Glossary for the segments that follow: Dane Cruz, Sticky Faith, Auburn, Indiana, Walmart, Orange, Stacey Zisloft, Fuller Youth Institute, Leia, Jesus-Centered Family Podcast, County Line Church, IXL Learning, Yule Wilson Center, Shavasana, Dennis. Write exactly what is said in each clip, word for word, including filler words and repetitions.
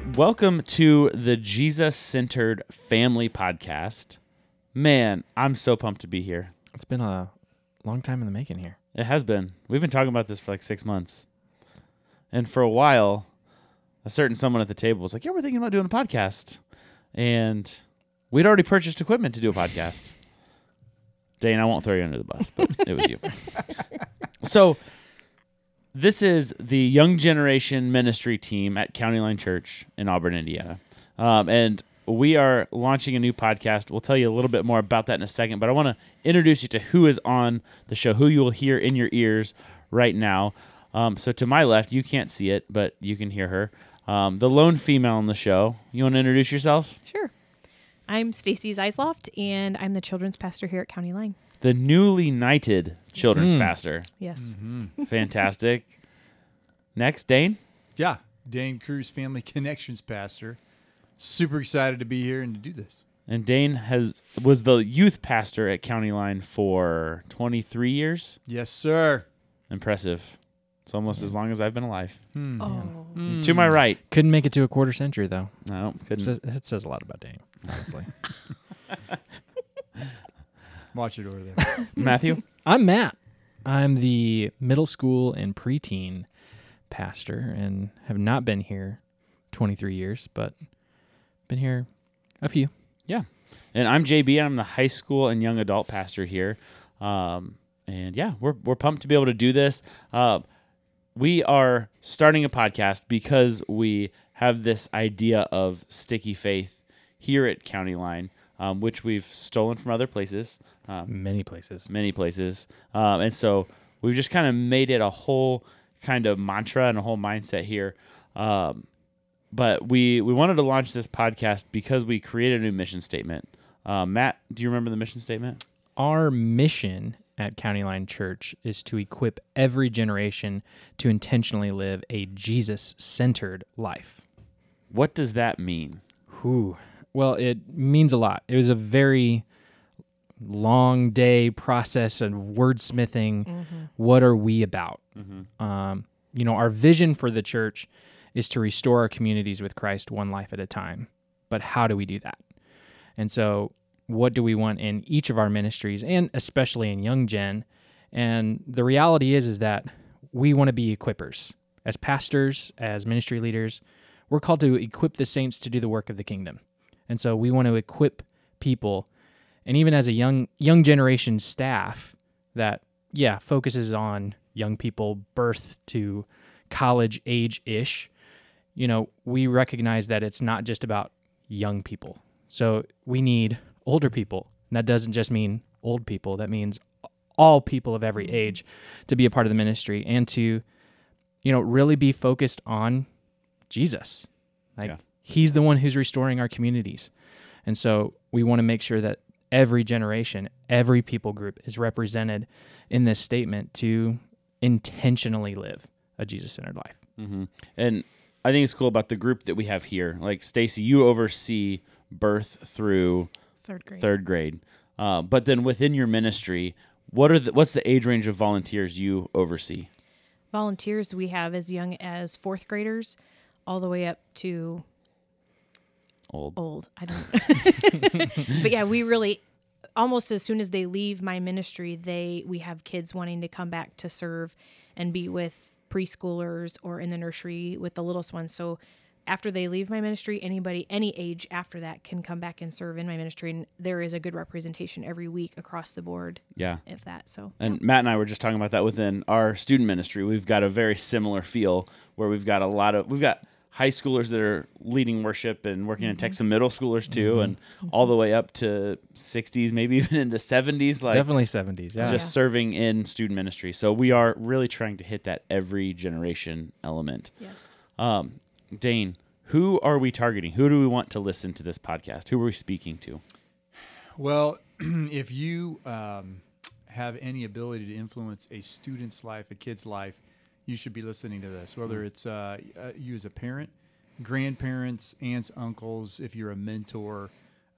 right, welcome to the Jesus-Centered Family Podcast. Man, I'm so pumped to be here. It's been a long time in the making here. It has been. We've been talking about this for like six months. And for a while, a certain someone at the table was like, yeah, we're thinking about doing a podcast. And we'd already purchased equipment to do a podcast. Dane, I won't throw you under the bus, but it was you. So this is the Young Generation Ministry team at County Line Church in Auburn, Indiana. Um, and we are launching a new podcast. We'll tell you a little bit more about that in a second, but I want to introduce you to who is on the show, who you will hear in your ears right now. Um, so to my left, you can't see it, but you can hear her. Um, the lone female on the show. You want to introduce yourself? Sure. I'm Stacey Zisloft, and I'm the children's pastor here at County Line. The newly knighted children's mm. pastor. Yes. Mm-hmm. Fantastic. Next, Dane? Yeah, Dane Cruz, Family Connections pastor. Super excited to be here and to do this. And Dane has was the youth pastor at County Line for twenty-three years? Yes, sir. Impressive. It's almost as long as I've been alive. Hmm. Oh. Mm. To my right. Couldn't make it to a quarter century, though. No, couldn't. It says, it says a lot about Dane, honestly. Watch it over there. Matthew? I'm Matt. I'm the middle school and preteen pastor and have not been here twenty-three years, but been here a few. Yeah. And I'm J B, and I'm the high school and young adult pastor here. Um, and yeah, we're we're pumped to be able to do this. Uh, we are starting a podcast because we have this idea of sticky faith here at County Line, um, which we've stolen from other places. Um, many places. Many places. Um, and so we've just kind of made it a whole kind of mantra and a whole mindset here. Um, but we, we wanted to launch this podcast because we created a new mission statement. Uh, Matt, do you remember the mission statement? Our mission at County Line Church is to equip every generation to intentionally live a Jesus-centered life. What does that mean? Ooh. Well, it means a lot. It was a very long day process of wordsmithing. Mm-hmm. What are we about? Mm-hmm. Um, you know, our vision for the church is to restore our communities with Christ one life at a time. But how do we do that? And so what do we want in each of our ministries, and especially in Young Gen? And the reality is, is that we want to be equippers. As pastors, as ministry leaders, we're called to equip the saints to do the work of the kingdom. And so we want to equip people, and even as a young young generation staff that, yeah, focuses on young people birth to college age-ish, you know, we recognize that it's not just about young people. So we need older people, and that doesn't just mean old people. That means all people of every age to be a part of the ministry and to, you know, really be focused on Jesus. Like, yeah. He's the one who's restoring our communities. And so we want to make sure that every generation, every people group is represented in this statement to intentionally live a Jesus-centered life. Mm-hmm. And I think it's cool about the group that we have here. Like, Stacey, you oversee birth through third grade. Third grade. Uh, but then within your ministry, what are the, what's the age range of volunteers you oversee? Volunteers we have as young as fourth graders all the way up to... Old. Old. I don't. But yeah, we really, almost as soon as they leave my ministry, they we have kids wanting to come back to serve and be with preschoolers or in the nursery with the littlest ones. So after they leave my ministry, anybody, any age after that can come back and serve in my ministry. And there is a good representation every week across the board. Yeah. If that, so. And yeah. Matt and I were just talking about that within our student ministry. We've got a very similar feel where we've got a lot of, we've got high schoolers that are leading worship and working in tech, some middle schoolers too, mm-hmm. and mm-hmm. all the way up to sixties, maybe even into seventies. Like, definitely seventies, yeah. Just yeah. serving in student ministry. So we are really trying to hit that every generation element. Yes. Um, Dane, who are we targeting? Who do we want to listen to this podcast? Who are we speaking to? Well, if you um, have any ability to influence a student's life, a kid's life, you should be listening to this, whether it's uh, you as a parent, grandparents, aunts, uncles, if you're a mentor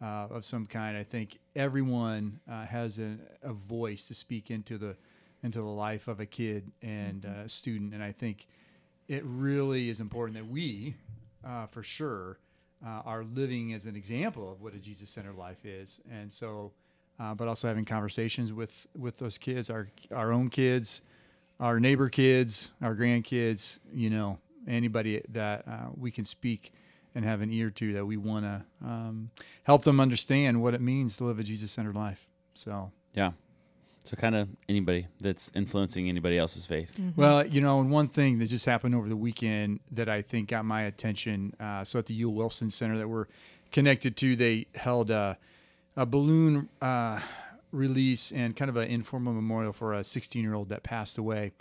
uh, of some kind. I think everyone uh, has a, a voice to speak into the into the life of a kid and a mm-hmm. uh, student, and I think it really is important that we uh, for sure, uh, are living as an example of what a Jesus-centered life is. And so, uh, but also having conversations with, with those kids, our our own kids, our neighbor kids, our grandkids, you know, anybody that uh, we can speak and have an ear to, that we want to um, help them understand what it means to live a Jesus-centered life. So, yeah. So kind of anybody that's influencing anybody else's faith. Mm-hmm. Well, you know, and one thing that just happened over the weekend that I think got my attention, uh, so at the Yule Wilson Center that we're connected to, they held a, a balloon uh, release and kind of an informal memorial for a sixteen-year-old that passed away.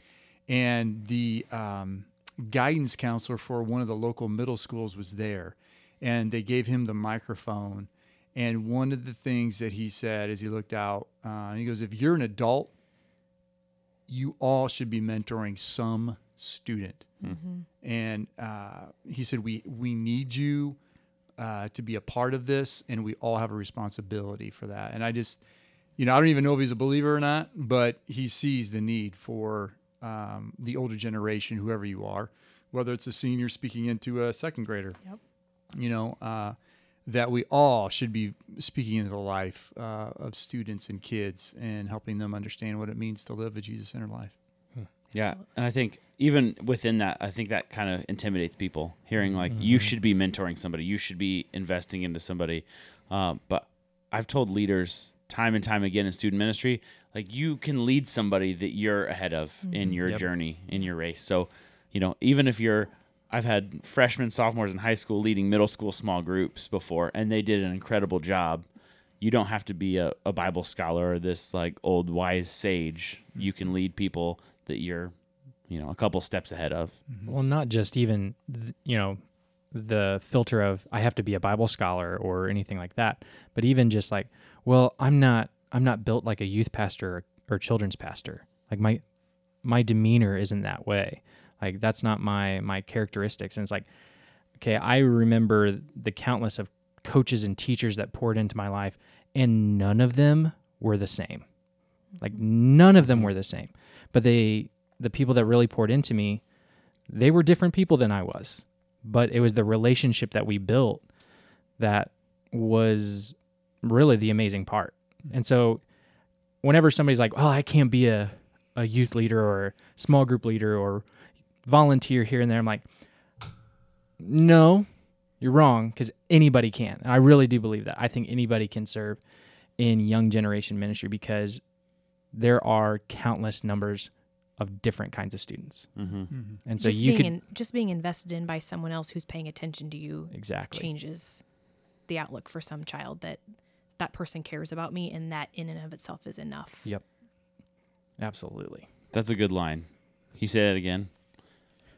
And the um, guidance counselor for one of the local middle schools was there, and they gave him the microphone. And one of the things that he said as he looked out, uh, he goes, if you're an adult, you all should be mentoring some student. Mm-hmm. And uh, he said, we we need you uh, to be a part of this, and we all have a responsibility for that. And I just, you know, I don't even know if he's a believer or not, but he sees the need for um, the older generation, whoever you are, whether it's a senior speaking into a second grader, yep. you know, uh, that we all should be speaking into the life uh, of students and kids and helping them understand what it means to live a Jesus-centered life. Hmm. Yeah, Absolutely. And I think even within that, I think that kind of intimidates people, hearing like, mm-hmm. you should be mentoring somebody, you should be investing into somebody. Um, but I've told leaders time and time again in student ministry, like you can lead somebody that you're ahead of mm-hmm. in your yep. journey, in your race. So, you know, even if you're I've had freshmen, sophomores in high school leading middle school small groups before, and they did an incredible job. You don't have to be a, a Bible scholar or this like old wise sage. You can lead people that you're, you know, a couple steps ahead of. Well, not just even, you know, the filter of I have to be a Bible scholar or anything like that, but even just like, well, I'm not, I'm not built like a youth pastor or, or children's pastor. Like my, my demeanor isn't that way. Like, that's not my my characteristics. And it's like, okay, I remember the countless of coaches and teachers that poured into my life, and none of them were the same. Like, none of them were the same. But they, the people that really poured into me, they were different people than I was. But it was the relationship that we built that was really the amazing part. And so whenever somebody's like, oh, I can't be a, a youth leader or small group leader or volunteer here and there, I'm like, no, you're wrong, because anybody can. And I really do believe that. I think anybody can serve in young generation ministry because there are countless numbers of different kinds of students. Mm-hmm. Mm-hmm. And so just you can... Just being invested in by someone else who's paying attention to you exactly changes the outlook for some child that that person cares about me, and that in and of itself is enough. Yep. Absolutely. That's a good line. Can you say that again?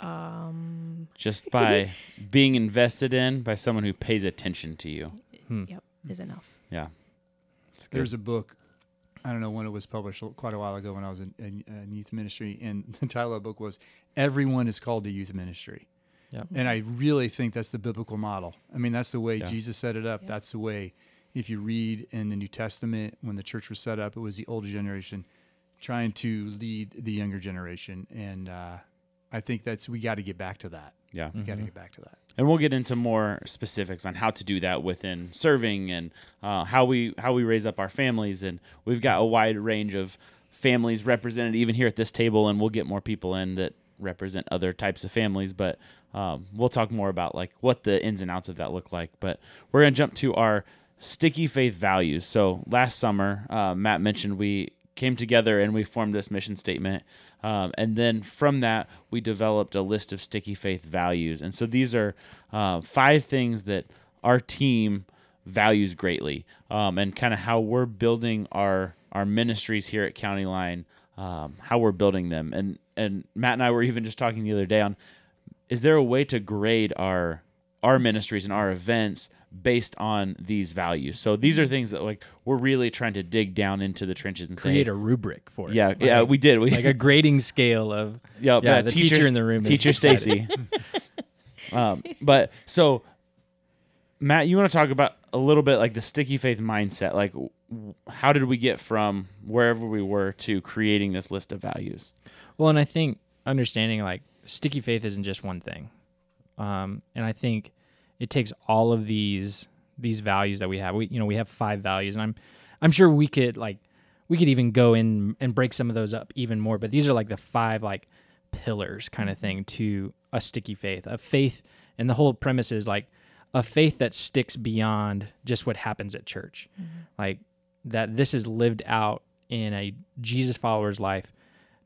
Um, just by being invested in by someone who pays attention to you. Hmm. Yep, is enough. Yeah. There's a book, I don't know when it was published, quite a while ago when I was in, in, in youth ministry, and the title of the book was Everyone is Called to Youth Ministry. Yep. And I really think that's the biblical model. I mean, that's the way yeah. Jesus set it up. Yep. That's the way, if you read in the New Testament, when the church was set up, it was the older generation trying to lead the younger generation, and uh I think that's, we got to get back to that. Yeah. We mm-hmm. got to get back to that. And we'll get into more specifics on how to do that within serving and uh, how we how we raise up our families. And we've got a wide range of families represented even here at this table, and we'll get more people in that represent other types of families. But um, we'll talk more about like what the ins and outs of that look like. But we're going to jump to our Sticky Faith values. So last summer, uh, Matt mentioned we came together and we formed this mission statement. Um, and then from that, we developed a list of Sticky Faith values. And so these are uh, five things that our team values greatly, um, and kind of how we're building our, our ministries here at County Line, um, how we're building them. And, and Matt and I were even just talking the other day on, is there a way to grade our our ministries and our events based on these values? So these are things that like we're really trying to dig down into the trenches and create say, a rubric for it. Yeah, like, yeah, we did. We like a grading scale of yeah, yeah the teacher, teacher in the room, is teacher Stacey. um, but so Matt, you want to talk about a little bit like the Sticky Faith mindset? Like, w- how did we get from wherever we were to creating this list of values? Well, and I think understanding like Sticky Faith isn't just one thing, um, and I think it takes all of these these values that we have. We you know we have five values, and I'm I'm sure we could like we could even go in and break some of those up even more. But these are like the five like pillars kind of thing to a sticky faith, a faith, and the whole premise is like a faith that sticks beyond just what happens at church, mm-hmm. like that this is lived out in a Jesus follower's life,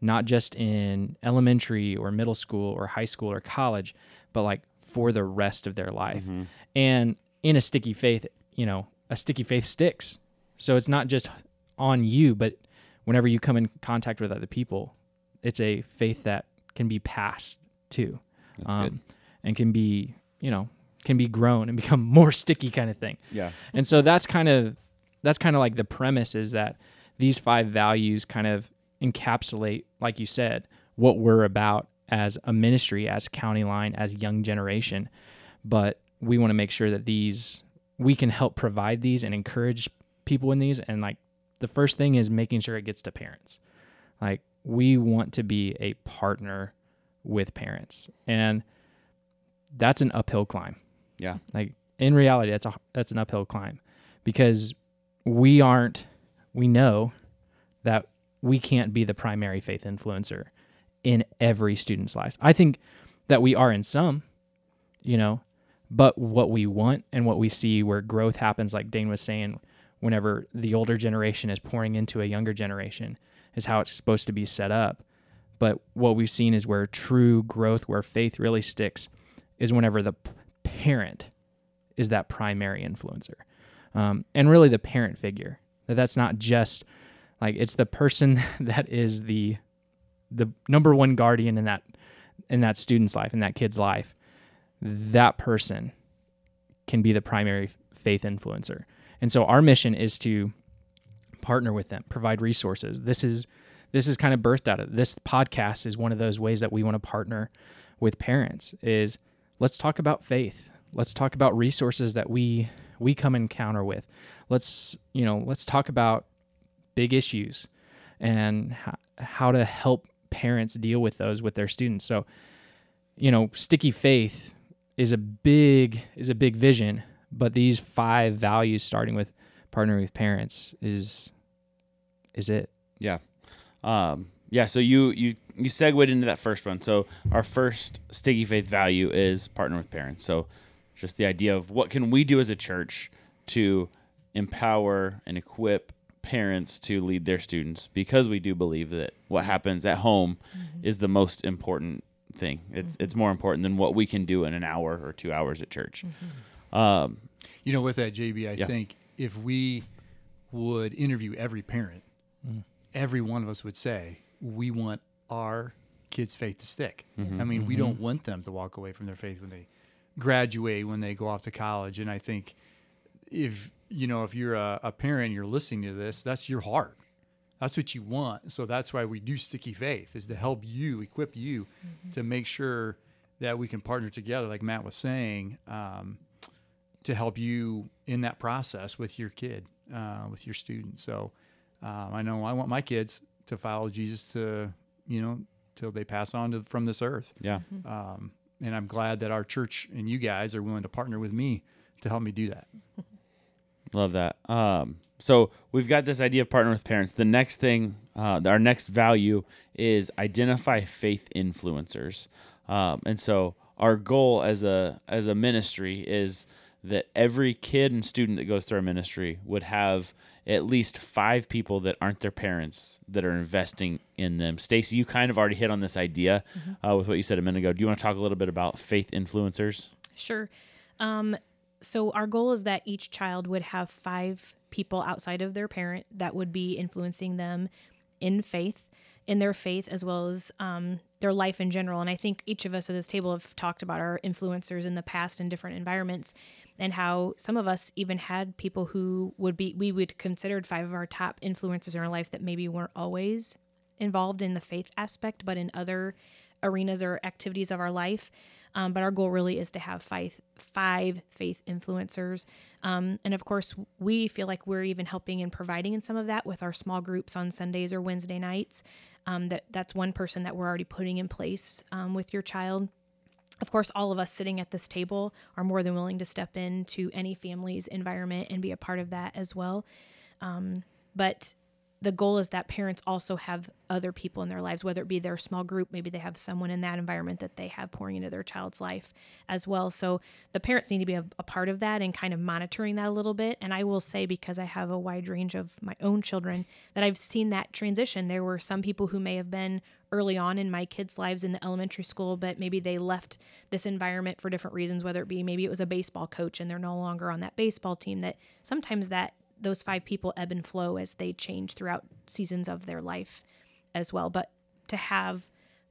not just in elementary or middle school or high school or college, but like for the rest of their life. Mm-hmm. And in a sticky faith, you know, a sticky faith sticks. So it's not just on you, but whenever you come in contact with other people, it's a faith that can be passed to, That's um, good. and can be, you know, can be grown and become more sticky kind of thing. Yeah. And so that's kind of, that's kind of like the premise, is that these five values kind of encapsulate, like you said, what we're about as a ministry, as County Line, as young generation. But we want to make sure that these, we can help provide these and encourage people in these. And like the first thing is making sure it gets to parents. Like we want to be a partner with parents, and that's an uphill climb. Yeah. Like in reality, that's a, that's an uphill climb, because we aren't, we know that we can't be the primary faith influencer in every student's life. I think that we are in some, you know, but what we want and what we see where growth happens, like Dane was saying, whenever the older generation is pouring into a younger generation, is how it's supposed to be set up. But what we've seen is where true growth, where faith really sticks, is whenever the p- parent is that primary influencer. Um, and really the parent figure. That that's not just like, it's the person that is the the number one guardian in that in that student's life, in that kid's life. That person can be the primary faith influencer. And so our mission is to partner with them, provide resources. This is this is kind of birthed out of this podcast, is one of those ways that we want to partner with parents, is let's talk about faith. Let's talk about resources that we we come encounter with. Let's, you know, let's talk about big issues and how, how to help parents deal with those with their students. So, you know, sticky faith is a big is a big vision, but these five values, starting with partnering with parents, is is it. Yeah. Um, yeah, so you you you segued into that first one. So our first sticky faith value is partner with parents. So just the idea of what can we do as a church to empower and equip parents to lead their students, because we do believe that what happens at home mm-hmm. is the most important thing. It's mm-hmm. it's more important than what we can do in an hour or two hours at church. Mm-hmm. Um, you know, with that, J B, I yeah. think if we would interview every parent, mm-hmm. every one of us would say, we want our kids' faith to stick. Mm-hmm. I mean, mm-hmm. we don't want them to walk away from their faith when they graduate, when they go off to college. And I think if, you know, if you're a, a parent, you're listening to this, that's your heart. That's what you want. So that's why we do Sticky Faith, is to help you, equip you mm-hmm. to make sure that we can partner together, like Matt was saying, um, to help you in that process with your kid, uh, with your student. So um, I know I want my kids to follow Jesus to, you know, till they pass on to, from this earth. Yeah. Mm-hmm. Um, and I'm glad that our church and you guys are willing to partner with me to help me do that. Love that. Um, so we've got this idea of partner with parents. The next thing, uh, our next value is identify faith influencers. Um, and so our goal as a, as a ministry is that every kid and student that goes through our ministry would have at least five people that aren't their parents that are investing in them. Stacey, you kind of already hit on this idea mm-hmm. uh, with what you said a minute ago. Do you want to talk a little bit about faith influencers? Sure. Um, so our goal is that each child would have five people outside of their parent that would be influencing them in faith, in their faith, as well as um, their life in general. And I think each of us at this table have talked about our influencers in the past in different environments, and how some of us even had people who would be, we would considered five of our top influences in our life that maybe weren't always involved in the faith aspect, but in other arenas or activities of our life. Um, but our goal really is to have five, five faith influencers. Um, and of course, we feel like we're even helping and providing in some of that with our small groups on Sundays or Wednesday nights. Um, that that's one person that we're already putting in place um, with your child. Of course, all of us sitting at this table are more than willing to step into any family's environment and be a part of that as well. Um, but the goal is that parents also have other people in their lives, whether it be their small group, maybe they have someone in that environment that they have pouring into their child's life as well. So the parents need to be a, a part of that and kind of monitoring that a little bit. And I will say, because I have a wide range of my own children, that I've seen that transition. There were some people who may have been early on in my kids' lives in the elementary school, but maybe they left this environment for different reasons, whether it be maybe it was a baseball coach and they're no longer on that baseball team, that sometimes that those five people ebb and flow as they change throughout seasons of their life as well. But to have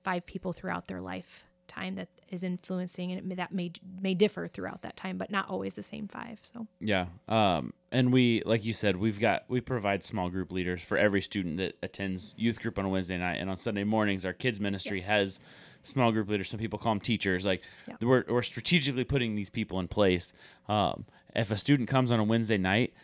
five people throughout their lifetime that is influencing, and it may, that may may differ throughout that time, but not always the same five. So yeah, um, and we, like you said, we've got we provide small group leaders for every student that attends youth group on a Wednesday night, and on Sunday mornings, our kids ministry yes. has small group leaders. Some people call them teachers. Like yeah. we're we're strategically putting these people in place. Um, if a student comes on a Wednesday night.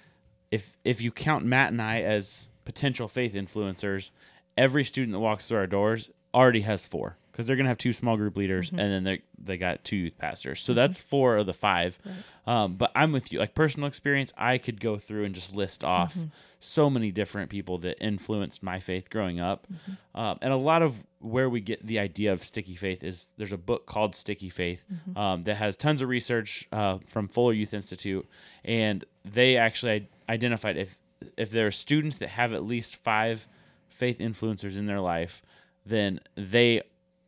If if you count Matt and I as potential faith influencers, every student that walks through our doors already has four, because they're going to have two small group leaders mm-hmm. and then they they got two youth pastors. So mm-hmm. that's four of the five. Right. Um, but I'm with you. Like personal experience, I could go through and just list off mm-hmm. so many different people that influenced my faith growing up. Mm-hmm. Um, and a lot of where we get the idea of Sticky Faith is there's a book called Sticky Faith mm-hmm. um, that has tons of research uh, from Fuller Youth Institute. And they actually identified if if there are students that have at least five faith influencers in their life, then they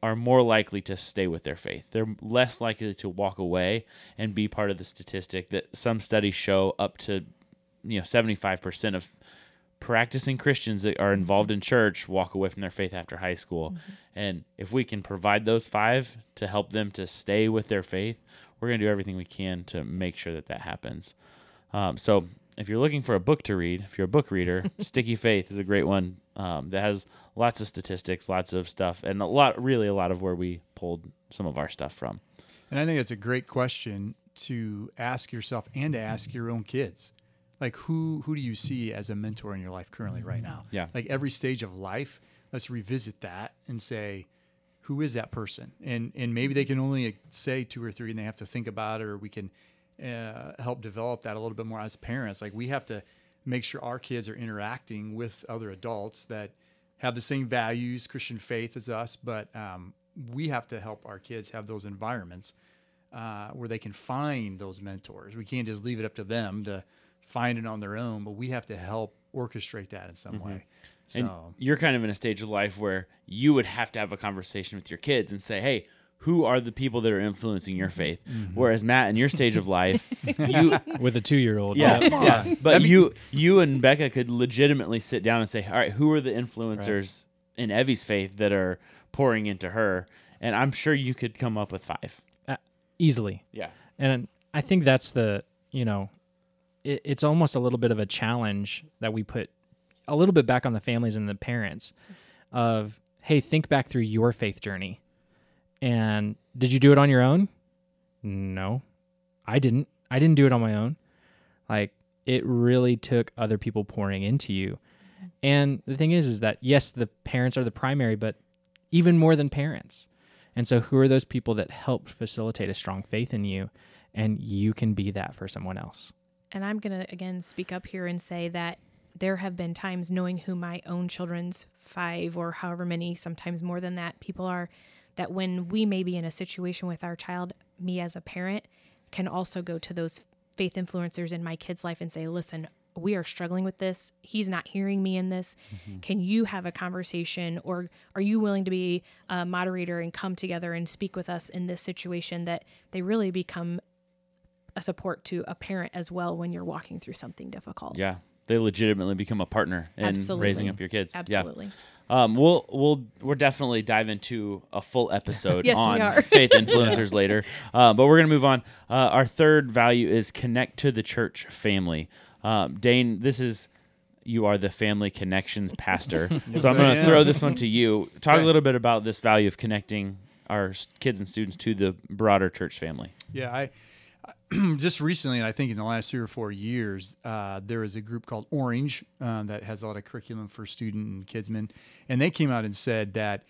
are more likely to stay with their faith. They're less likely to walk away and be part of the statistic that some studies show up to, you know, seventy-five percent of practicing Christians that are involved in church walk away from their faith after high school. Mm-hmm. And if we can provide those five to help them to stay with their faith, we're going to do everything we can to make sure that that happens. Um, so if you're looking for a book to read, if you're a book reader, Sticky Faith is a great one um, that has lots of statistics, lots of stuff, and a lot, really a lot of where we pulled some of our stuff from. And I think that's a great question to ask yourself and to ask your own kids. Like, who who do you see as a mentor in your life currently right now? Yeah. Like, every stage of life, let's revisit that and say, who is that person? And and maybe they can only say two or three and they have to think about it, or we can uh, help develop that a little bit more as parents. Like, we have to make sure our kids are interacting with other adults that have the same values, Christian faith as us, but um, we have to help our kids have those environments uh, where they can find those mentors. We can't just leave it up to them to find it on their own, but we have to help orchestrate that in some mm-hmm. way. So. And you're kind of in a stage of life where you would have to have a conversation with your kids and say, hey, who are the people that are influencing your faith? Mm-hmm. Whereas Matt, in your stage of life, you with a two-year-old, yeah, oh, yeah. But I mean, you, you and Becca could legitimately sit down and say, all right, who are the influencers right. in Evie's faith that are pouring into her? And I'm sure you could come up with five uh, easily. Yeah, and I think that's the you know, it, it's almost a little bit of a challenge that we put a little bit back on the families and the parents of, hey, think back through your faith journey. And did you do it on your own? No, I didn't. I didn't do it on my own. Like, it really took other people pouring into you. And the thing is, is that yes, the parents are the primary, but even more than parents. And so who are those people that helped facilitate a strong faith in you? And you can be that for someone else. And I'm going to, again, speak up here and say that there have been times, knowing who my own children's five or however many, sometimes more than that, people are, that when we may be in a situation with our child, me as a parent can also go to those faith influencers in my kid's life and say, listen, we are struggling with this. He's not hearing me in this. Mm-hmm. Can you have a conversation, or are you willing to be a moderator and come together and speak with us in this situation? That they really become a support to a parent as well when you're walking through something difficult. Yeah. They legitimately become a partner in Absolutely. Raising up your kids. Absolutely. Yeah. Um, we'll we'll we'll definitely dive into a full episode yes, on faith influencers later, uh, but we're gonna move on. Uh, our third value is connect to the church family. Um, Dane, this is you are the family connections pastor, yes, so I'm gonna throw this one to you. Talk right. a little bit about this value of connecting our kids and students to the broader church family. Yeah, I. Just recently, and I think in the last three or four years, uh, there is a group called Orange um, that has a lot of curriculum for student and kidsmen, and they came out and said that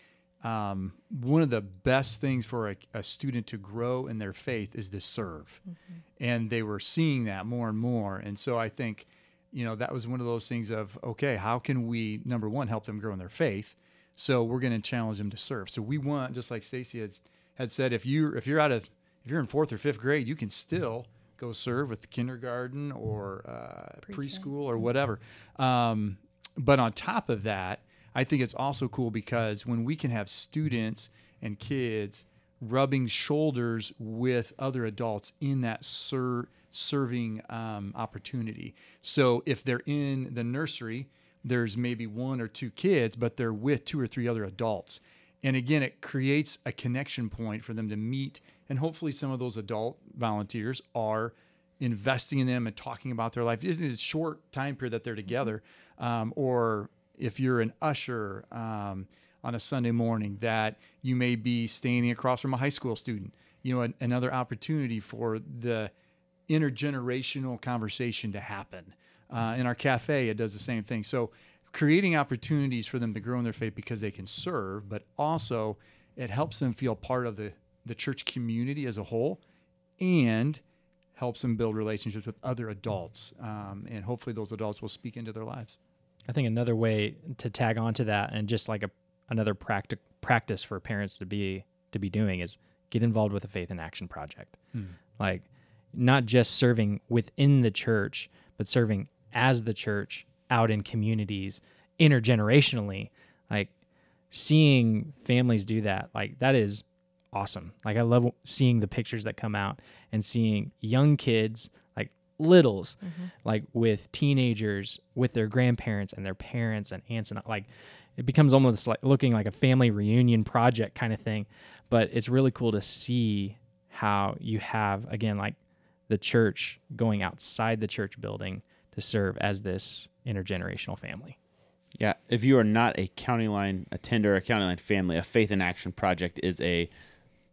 um, one of the best things for a, a student to grow in their faith is to serve. Mm-hmm. And they were seeing that more and more. And so I think, you know, that was one of those things of, okay, how can we, number one, help them grow in their faith? So we're going to challenge them to serve. So we want, just like Stacey had, had said, if you if you're out of if you're in fourth or fifth grade, you can still go serve with kindergarten or uh, preschool or whatever. Um, but on top of that, I think it's also cool because when we can have students and kids rubbing shoulders with other adults in that ser- serving um, opportunity. So if they're in the nursery, there's maybe one or two kids, but they're with two or three other adults. And again, it creates a connection point for them to meet. And hopefully some of those adult volunteers are investing in them and talking about their life. Isn't it a short time period that they're together? Um, or if you're an usher um, on a Sunday morning, that you may be standing across from a high school student, you know, an, another opportunity for the intergenerational conversation to happen. Uh, in our cafe, it does the same thing. So creating opportunities for them to grow in their faith because they can serve, but also it helps them feel part of the, the church community as a whole and helps them build relationships with other adults. Um, and hopefully those adults will speak into their lives. I think another way to tag onto that and just like a, another practic- practice for parents to be to be doing is get involved with a Faith in Action project. Mm. Like not just serving within the church, but serving as the church out in communities intergenerationally, like seeing families do that, like that is awesome. Like I love seeing the pictures that come out and seeing young kids, like littles, mm-hmm. like with teenagers, with their grandparents and their parents and aunts, and like it becomes almost like looking like a family reunion project kind of thing. But it's really cool to see how you have, again, like the church going outside the church building to serve as this intergenerational family. Yeah, if you are not a County Line attender, a County Line family, a Faith in Action project is a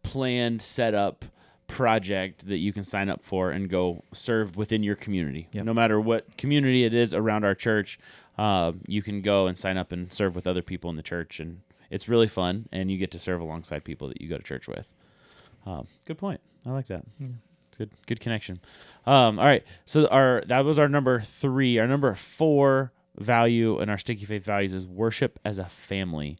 planned, set up project that you can sign up for and go serve within your community. Yep. No matter what community it is around our church, uh, you can go and sign up and serve with other people in the church, and it's really fun, and you get to serve alongside people that you go to church with. Um, good point. I like that. Yeah. Good, good connection. Um, all right, so our that was our number three. Our number four value in our Sticky Faith values is worship as a family.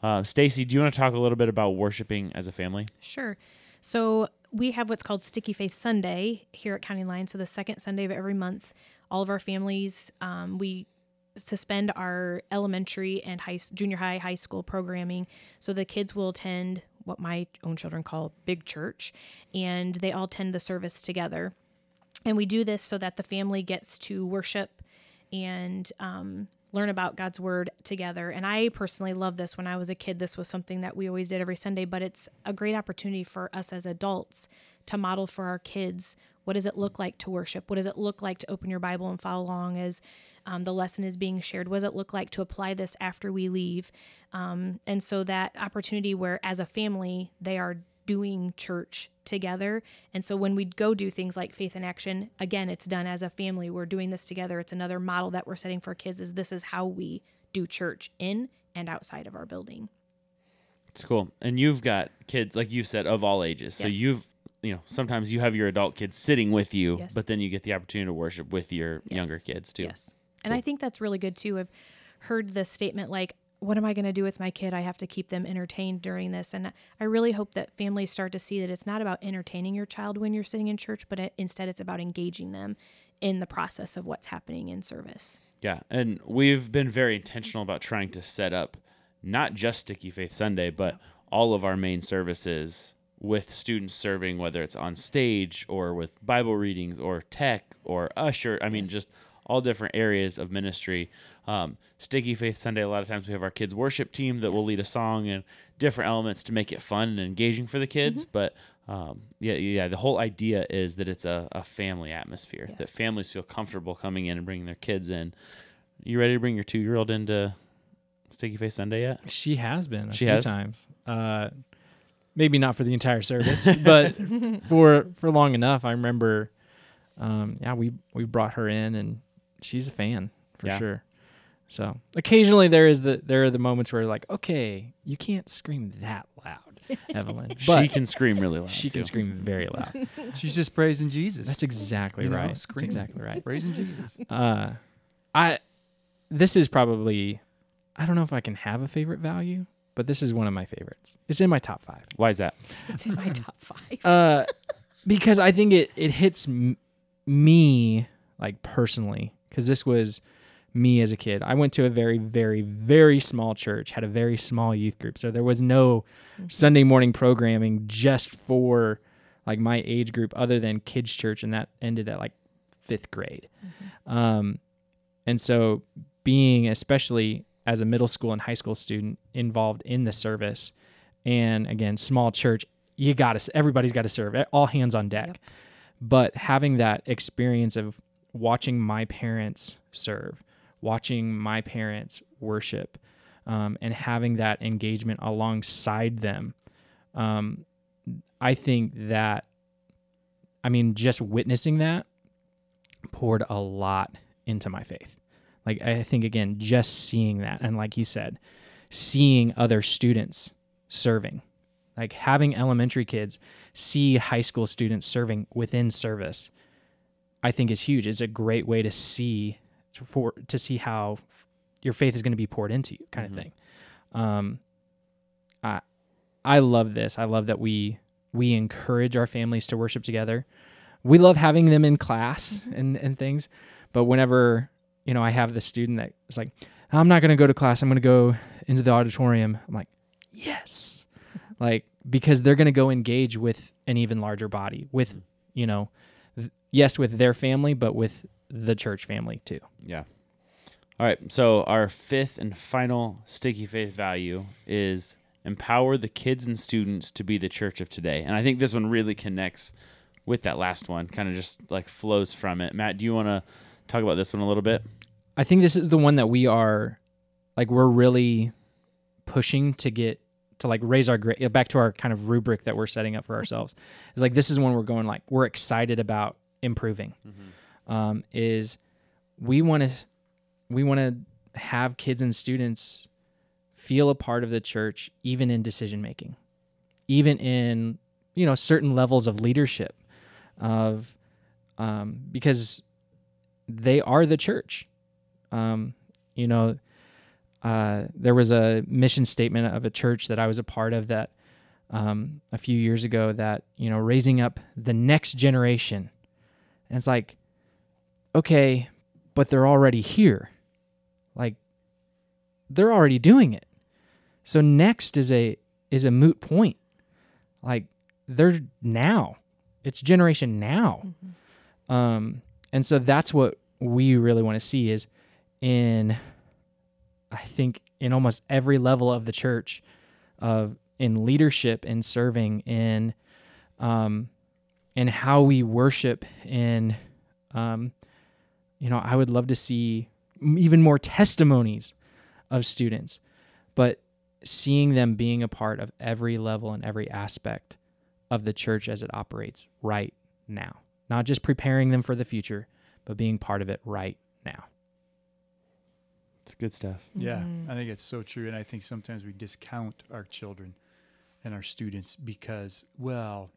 Uh, Stacey, do you want to talk a little bit about worshiping as a family? Sure. So we have what's called Sticky Faith Sunday here at County Line. So the second Sunday of every month, all of our families, um, we suspend our elementary and high, junior high, high school programming. So the kids will attend what my own children call big church, and they all attend the service together. And we do this so that the family gets to worship and um, learn about God's word together. And I personally love this. When I was a kid, this was something that we always did every Sunday, but it's a great opportunity for us as adults to model for our kids. What does it look like to worship? What does it look like to open your Bible and follow along as um, the lesson is being shared? What does it look like to apply this after we leave? Um, and so that opportunity where as a family, they are doing church together. And so when we go do things like Faith in Action, again, it's done as a family. We're doing this together. It's another model that we're setting for kids is this is how we do church in and outside of our building. It's cool. And you've got kids, like you said, of all ages. Yes. So you've you know, sometimes you have your adult kids sitting with you, yes. but then you get the opportunity to worship with your yes. younger kids too. Yes. Cool. And I think that's really good too. I've heard this statement like, what am I going to do with my kid? I have to keep them entertained during this. And I really hope that families start to see that it's not about entertaining your child when you're sitting in church, but it, instead it's about engaging them in the process of what's happening in service. Yeah. And we've been very intentional about trying to set up not just Sticky Faith Sunday, but all of our main services with students serving, whether it's on stage or with Bible readings or tech or usher. I mean, yes. just all different areas of ministry. Um, Sticky Faith Sunday, a lot of times we have our kids worship team that yes. will lead a song and different elements to make it fun and engaging for the kids. Mm-hmm. But um, yeah, yeah, the whole idea is that it's a, a family atmosphere, yes. that families feel comfortable coming in and bringing their kids in. You ready to bring your two-year-old into Sticky Faith Sunday yet? She has been a she few has? times. Uh Maybe not for the entire service, but for for long enough. I remember, um, yeah, we, we brought her in, and she's a fan for yeah. sure. So occasionally there is the there are the moments where you're like, okay, you can't scream that loud, Evelyn. But she can scream really loud. She too. can scream very loud. She's just praising Jesus. That's exactly you right. Know, That's exactly right. Praising Jesus. Uh, I. This is probably, I don't know if I can have a favorite value, but this is one of my favorites. It's in my top five. Why is that? It's in my top five. uh, because I think it it hits m- me like personally, because this was me as a kid. I went to a very, very, very small church, had a very small youth group. So there was no mm-hmm. Sunday morning programming just for like my age group other than kids' church, and that ended at like fifth grade. Mm-hmm. Um, and so being, especially as a middle school and high school student, involved in the service, and again, small church, you gotta, everybody's got to serve, all hands on deck. Yep. But having that experience of watching my parents serve, watching my parents worship, um, and having that engagement alongside them, um, I think that, I mean, just witnessing that poured a lot into my faith. Like, I think, again, just seeing that, and like he said, seeing other students serving, like having elementary kids see high school students serving within service, I think is huge. It's a great way to see for to see how your faith is going to be poured into you, kind mm-hmm. of thing. Um, I I love this. I love that we we encourage our families to worship together. We love having them in class mm-hmm. and and things, but whenever, you know, I have this student that is like, I'm not going to go to class, I'm going to go into the auditorium. I'm like, yes, like, because they're going to go engage with an even larger body with, you know, th- yes, with their family, but with the church family too. Yeah. All right. So our fifth and final Sticky Faith value is empower the kids and students to be the church of today. And I think this one really connects with that last one, kind of just like flows from it. Matt, do you want to talk about this one a little bit? I think this is the one that we are, like, we're really pushing to get to, like, raise our grade back to our kind of rubric that we're setting up for ourselves. It's like, this is when we're going, like, we're excited about improving. Mm-hmm. Um, is we want to we want to have kids and students feel a part of the church, even in decision making, even in, you know, certain levels of leadership, of um, because they are the church. Um, you know, uh, there was a mission statement of a church that I was a part of that um, a few years ago that, you know, raising up the next generation. And it's like, okay, but they're already here. Like, they're already doing it. So next is a, is a moot point. Like, they're now. It's generation now. Mm-hmm. Um, and so that's what we really want to see is in, I think, in almost every level of the church, of in leadership, in serving, in um, in how we worship, in, um, you know, I would love to see even more testimonies of students, but seeing them being a part of every level and every aspect of the church as it operates right now. Not just preparing them for the future, but being part of it right now. It's good stuff. Yeah, mm-hmm. I think it's so true. And I think sometimes we discount our children and our students because, well,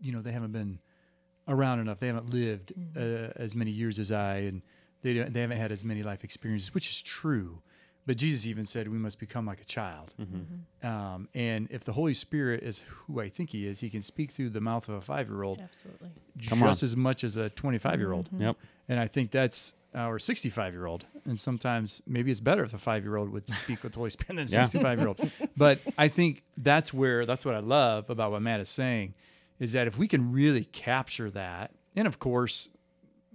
you know, they haven't been around enough. They haven't lived uh, as many years as I, and they don't, they haven't had as many life experiences, which is true. But Jesus even said we must become like a child. Mm-hmm. Um, and if the Holy Spirit is who I think he is, he can speak through the mouth of a five-year-old Absolutely. just as much as a twenty-five-year-old. Mm-hmm. Yep. And I think that's our sixty-five-year-old. And sometimes maybe it's better if a five-year-old would speak with the Holy Spirit than a yeah. sixty-five-year-old. But I think that's where, that's what I love about what Matt is saying, is that if we can really capture that, and of course,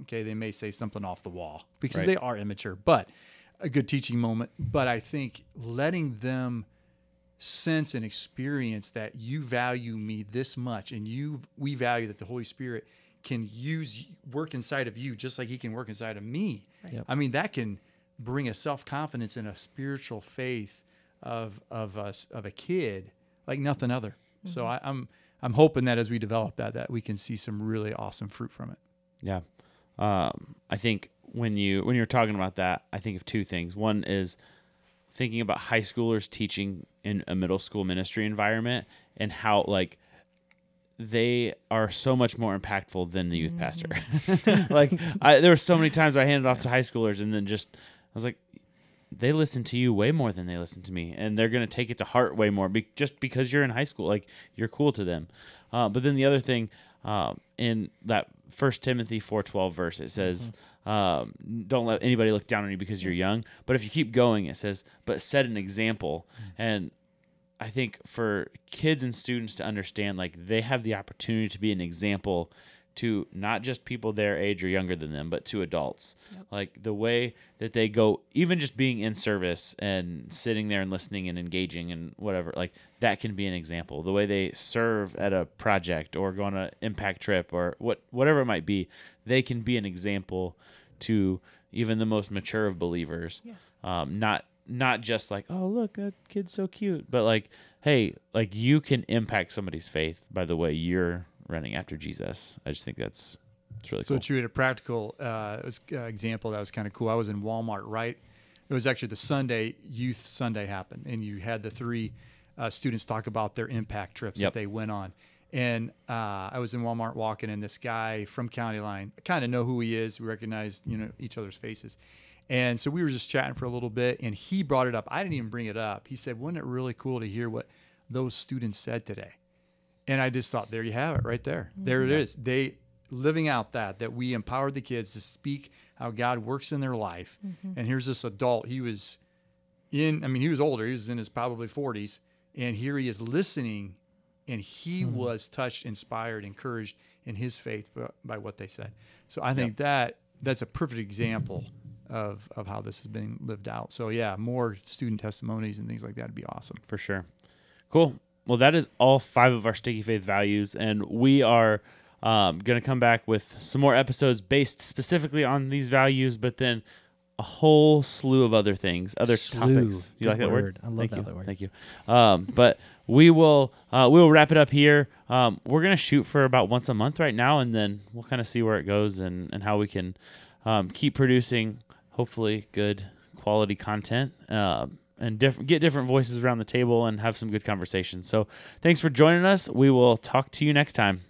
okay, they may say something off the wall because right. they are immature, but a good teaching moment, but I think letting them sense and experience that you value me this much, and you, we value that the Holy Spirit can use, work inside of you just like he can work inside of me. Right. Yep. I mean, that can bring a self-confidence and a spiritual faith of, of us, of a kid like nothing other. Mm-hmm. So I, I'm, I'm hoping that as we develop that, that we can see some really awesome fruit from it. Yeah. Um, I think when you when you're talking about that, I think of two things. One is thinking about high schoolers teaching in a middle school ministry environment and how like they are so much more impactful than the youth mm-hmm. pastor. Like I, there were so many times I handed off to high schoolers and then just I was like, they listen to you way more than they listen to me, and they're going to take it to heart way more be- just because you're in high school. Like you're cool to them. Uh, but then the other thing um, in that First Timothy four twelve verse, it says, mm-hmm. um, don't let anybody look down on you because you're yes. young. But if you keep going, it says, but set an example. Mm-hmm. And I think for kids and students to understand, like they have the opportunity to be an example to not just people their age or younger than them, but to adults. Yep. Like the way that they go, even just being in service and sitting there and listening and engaging and whatever, like that can be an example. The way they serve at a project or go on an impact trip or what, whatever it might be, they can be an example to even the most mature of believers. Yes. Um, not, Not just like, oh, look, that kid's so cute. But like, hey, like you can impact somebody's faith by the way you're running after Jesus. I just think that's it's really so cool. So true. At a practical uh, was, uh, example, that was kind of cool. I was in Walmart, right? It was actually the Sunday, Youth Sunday happened. And you had the three uh, students talk about their impact trips yep. that they went on. And uh, I was in Walmart walking, and this guy from County Line, I kind of know who he is. We recognize, you know, each other's faces. And so we were just chatting for a little bit, and he brought it up. I didn't even bring it up. He said, wasn't it really cool to hear what those students said today? And I just thought, there you have it right there. Mm-hmm. There it is. They living out that, that we empowered the kids to speak how God works in their life. Mm-hmm. And here's this adult. He was in, I mean, he was older. He was in his probably forties. And here he is listening, and he mm-hmm. was touched, inspired, encouraged in his faith by, by what they said. So I think yep. that that's a perfect example of of how this has been lived out. So yeah, more student testimonies and things like that would be awesome. For sure. Cool. Well, that is all five of our Sticky Faith values, and we are um, going to come back with some more episodes based specifically on these values, but then a whole slew of other things, other slew. topics. You Good like that word? word? I love Thank that you. word. Thank you. Um, but we will uh, we will wrap it up here. Um, we're going to shoot for about once a month right now, and then we'll kind of see where it goes and, and how we can um, keep producing hopefully good quality content uh, and diff- get different voices around the table and have some good conversations. So thanks for joining us. We will talk to you next time.